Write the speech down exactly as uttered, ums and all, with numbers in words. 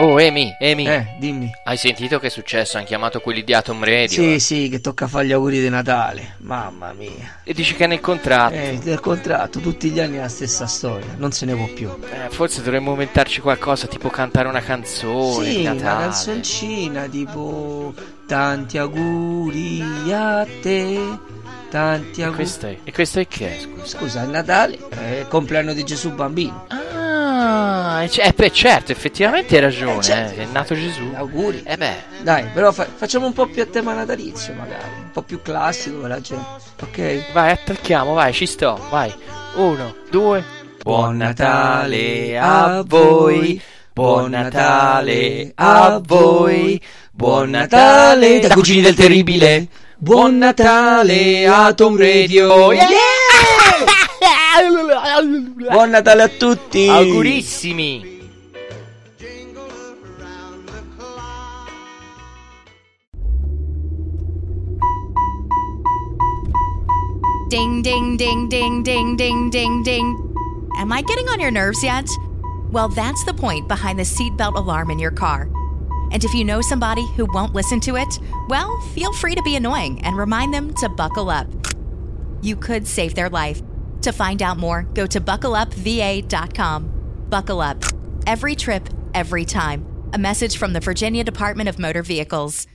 Oh, Amy, Amy. Eh, dimmi. Hai sentito che è successo? Hanno chiamato quelli di Atom Radio. Sì, eh? sì, che tocca fare gli auguri di Natale. Mamma mia. E dici che è nel contratto. Eh, nel contratto, tutti gli anni è la stessa storia. Non se ne può più. Eh, forse dovremmo inventarci qualcosa, tipo cantare una canzone. Sì, Natale. Una canzoncina, tipo... Tanti auguri a te... Tanti auguri. E questo è, e questo è che? Scusa, Scusa il Natale è il compleanno di Gesù bambino. Ah, cioè, beh, certo, effettivamente hai ragione. Eh, certo, eh, è nato Gesù. Auguri. Eh beh. Dai, però fa- facciamo un po' più a tema natalizio, magari. Un po' più classico per la gente. Ok? Vai, attacchiamo, vai, ci sto. Vai. Uno, due. Buon Natale a voi. Buon Natale a voi. Buon Natale da Cugini del Terribile. Buon Natale Atom Radio. Yeah! Buon Natale a tutti. Augurissimi. Ding ding ding ding ding ding ding ding. Am I getting on your nerves yet? Well, that's the point behind the seatbelt alarm in your car. And if you know somebody who won't listen to it, well, feel free to be annoying and remind them to buckle up. You could save their life. To find out more, go to buckle up v a dot com. Buckle up. Every trip, every time. A message from the Virginia Department of Motor Vehicles.